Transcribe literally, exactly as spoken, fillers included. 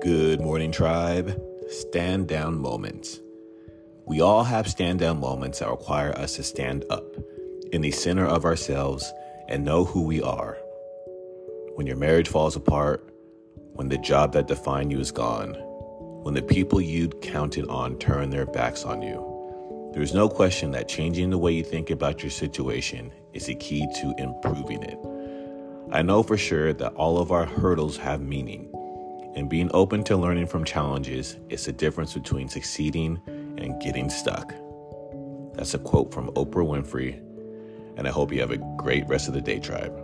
Good morning, tribe. Stand down moments. We all have stand down moments that require us to stand up in the center of ourselves and know who we are. When your marriage falls apart, when the job that defined you is gone, when the people you'd counted on turn their backs on you, there's no question that changing the way you think about your situation is the key to improving it. I know for sure that all of our hurdles have meaning, and being open to learning from challenges is the difference between succeeding and getting stuck. That's a quote from Oprah Winfrey, and I hope you have a great rest of the day, tribe.